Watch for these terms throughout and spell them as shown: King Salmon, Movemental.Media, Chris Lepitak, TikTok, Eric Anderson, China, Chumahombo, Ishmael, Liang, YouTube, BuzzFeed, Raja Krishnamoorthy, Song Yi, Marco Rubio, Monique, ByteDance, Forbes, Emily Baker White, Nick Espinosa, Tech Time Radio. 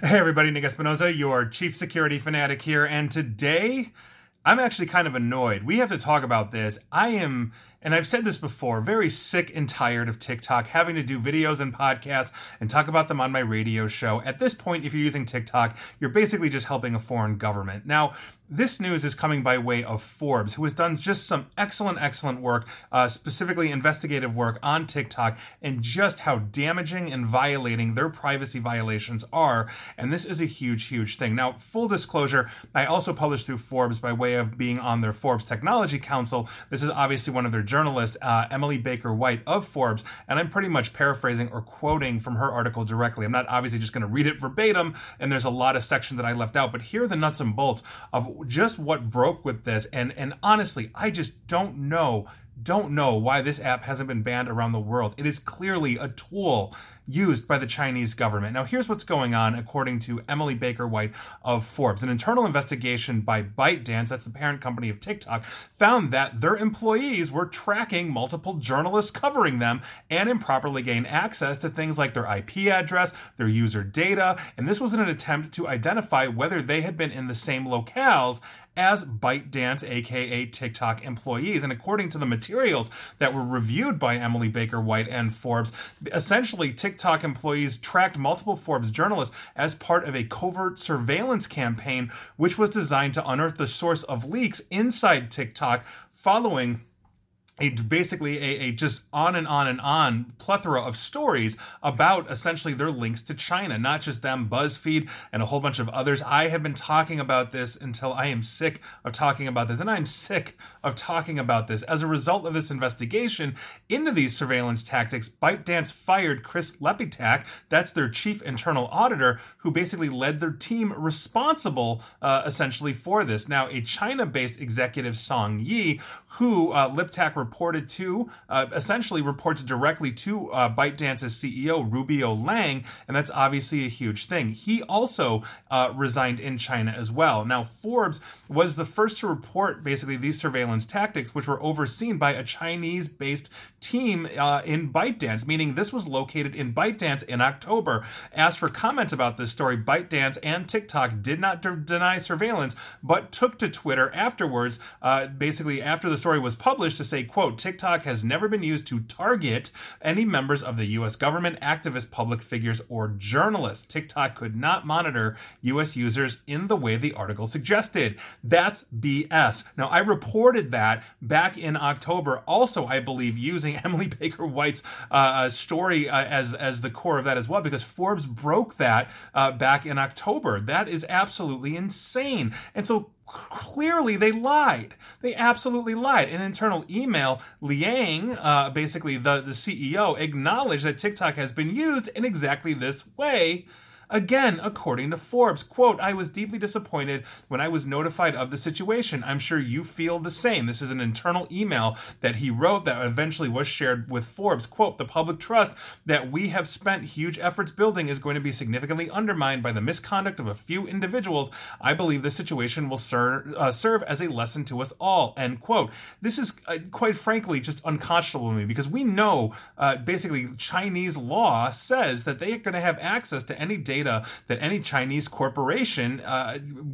Hey everybody, Nick Espinosa, your chief security fanatic here, and today I'm actually kind of annoyed. We have to talk about this. I am, and I've said this before, very sick and tired of TikTok, having to do videos and podcasts and talk about them on my radio show. At this point, if you're using TikTok, you're basically just helping a foreign government. Now, this news is coming by way of Forbes, who has done just some excellent work, specifically investigative work on TikTok, and just how damaging and violating their privacy violations are. And this is a huge thing. Now, full disclosure, I also published through Forbes by way of being on their Forbes Technology Council. This is obviously one of their journalists, Emily Baker White of Forbes, and I'm pretty much paraphrasing or quoting from her article directly. I'm not obviously just going to read it verbatim, and there's a lot of section that I left out, but here are the nuts and bolts of just what broke with this, and honestly, I just don't know why this app hasn't been banned around the world. It is clearly a tool used by the Chinese government. Now, here's what's going on, according to Emily Baker White of Forbes. An internal investigation by ByteDance, that's the parent company of TikTok, found that their employees were tracking multiple journalists covering them and improperly gained access to things like their IP address, their user data, and this was in an attempt to identify whether they had been in the same locales as ByteDance, aka TikTok employees. And according to the materials that were reviewed by Emily Baker White and Forbes, essentially TikTok employees tracked multiple Forbes journalists as part of a covert surveillance campaign, which was designed to unearth the source of leaks inside TikTok following basically a just on and on plethora of stories about essentially their links to China, not just them, BuzzFeed and a whole bunch of others. I have been talking about this until I am sick of talking about this, and I'm sick of talking about this. As a result of this investigation into these surveillance tactics, ByteDance fired Chris Lepitak, that's their chief internal auditor, who basically led their team responsible essentially for this. Now, a China-based executive, Song Yi, who Lepitak reported to, essentially reports directly to ByteDance's CEO, Rubio Liang, and that's obviously a huge thing. He also resigned in China as well. Now, Forbes was the first to report basically these surveillance tactics, which were overseen by a Chinese-based team in ByteDance, meaning this was located in ByteDance in October. Asked for comments about this story, ByteDance and TikTok did not deny surveillance, but took to Twitter afterwards, basically after the story was published, to say, quote, TikTok has never been used to target any members of the U.S. government, activists, public figures, or journalists. TikTok could not monitor U.S. users in the way the article suggested. That's BS. Now, I reported that back in October, also, I believe, using Emily Baker White's story as the core of that as well, because Forbes broke that back in October. That is absolutely insane. And so, clearly, they lied. They absolutely lied. In an internal email, Liang, basically the CEO, acknowledged that TikTok has been used in exactly this way. Again, according to Forbes, quote, I was deeply disappointed when I was notified of the situation. I'm sure you feel the same. This is an internal email that he wrote that eventually was shared with Forbes. Quote, the public trust that we have spent huge efforts building is going to be significantly undermined by the misconduct of a few individuals. I believe this situation will serve as a lesson to us all, end quote. This is, quite frankly, just unconscionable to me, because we know, basically, Chinese law says that they are going to have access to any data that any Chinese corporation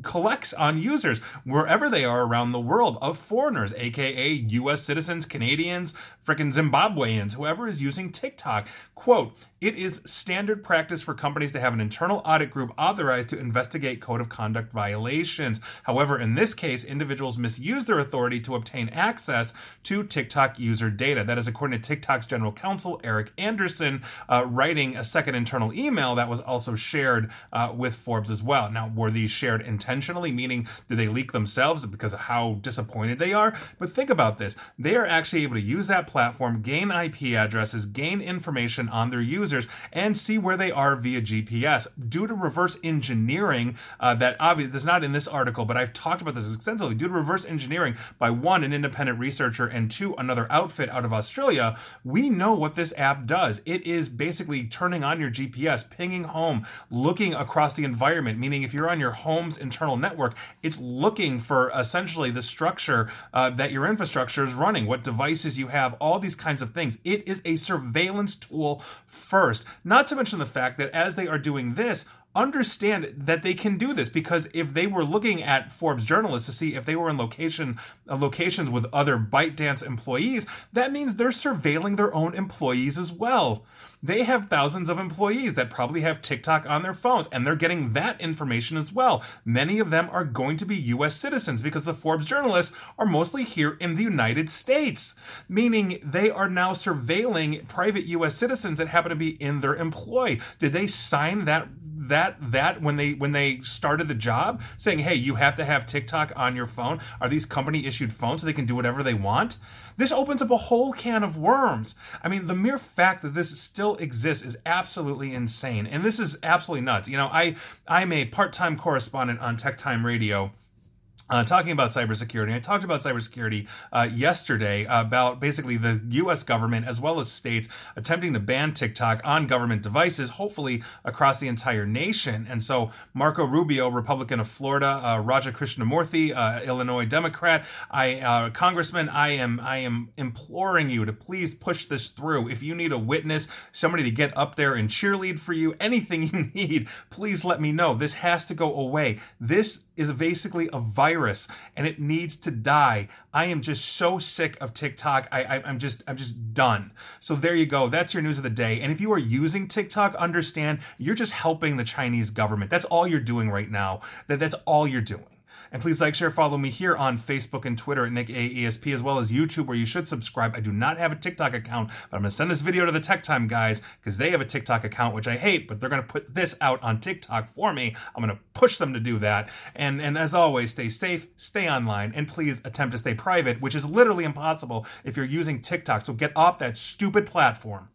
collects on users wherever they are around the world of foreigners, aka U.S. citizens, Canadians, frickin' Zimbabweans, whoever is using TikTok. Quote, it is standard practice for companies to have an internal audit group authorized to investigate code of conduct violations. However, in this case, individuals misused their authority to obtain access to TikTok user data. That is according to TikTok's general counsel, Eric Anderson, writing a second internal email that was also shared with Forbes as well. Now, were these shared intentionally, meaning did they leak themselves because of how disappointed they are? But think about this. They are actually able to use that platform, gain IP addresses, gain information on their users, and see where they are via GPS. Due to reverse engineering, that obviously, that's not in this article, but I've talked about this extensively, due to reverse engineering by one, an independent researcher, and two, another outfit out of Australia, we know what this app does. It is basically turning on your GPS, pinging home, looking across the environment, meaning if you're on your home's internal network, it's looking for essentially the structure that your infrastructure is running, what devices you have, all these kinds of things. It is a surveillance tool first, not to mention the fact that as they are doing this, understand that they can do this, because if they were looking at Forbes journalists to see if they were in locations with other ByteDance employees, that means they're surveilling their own employees as well. They have thousands of employees that probably have TikTok on their phones, and they're getting that information as well. Many of them are going to be U.S. citizens because the Forbes journalists are mostly here in the United States, meaning they are now surveilling private U.S. citizens that happen to be in their employ. Did they sign that when they started the job saying, hey, you have to have TikTok on your phone? Are these company issued phones so they can do whatever they want? This opens up a whole can of worms. I mean, the mere fact that this still exists is absolutely insane. And this is absolutely nuts. You know, I'm a part-time correspondent on Tech Time Radio, talking about cybersecurity. I talked about cybersecurity yesterday about basically the U.S. government as well as states attempting to ban TikTok on government devices, hopefully across the entire nation. And so Marco Rubio, Republican of Florida, Raja Krishnamoorthy, Illinois Democrat, Congressman, I am imploring you to please push this through. If you need a witness, somebody to get up there and cheerlead for you, anything you need, please let me know. This has to go away. This is basically a virus, and it needs to die. I am just so sick of TikTok. I'm just done. So there you go. That's your news of the day. And if you are using TikTok, understand you're just helping the Chinese government. That's all you're doing right now. That's all you're doing. And please like, share, follow me here on Facebook and Twitter at Nick AESP, as well as YouTube, where you should subscribe. I do not have a TikTok account, but I'm going to send this video to the Tech Time guys because they have a TikTok account, which I hate, but they're going to put this out on TikTok for me. I'm going to push them to do that. And as always, stay safe, stay online, and please attempt to stay private, which is literally impossible if you're using TikTok. So get off that stupid platform.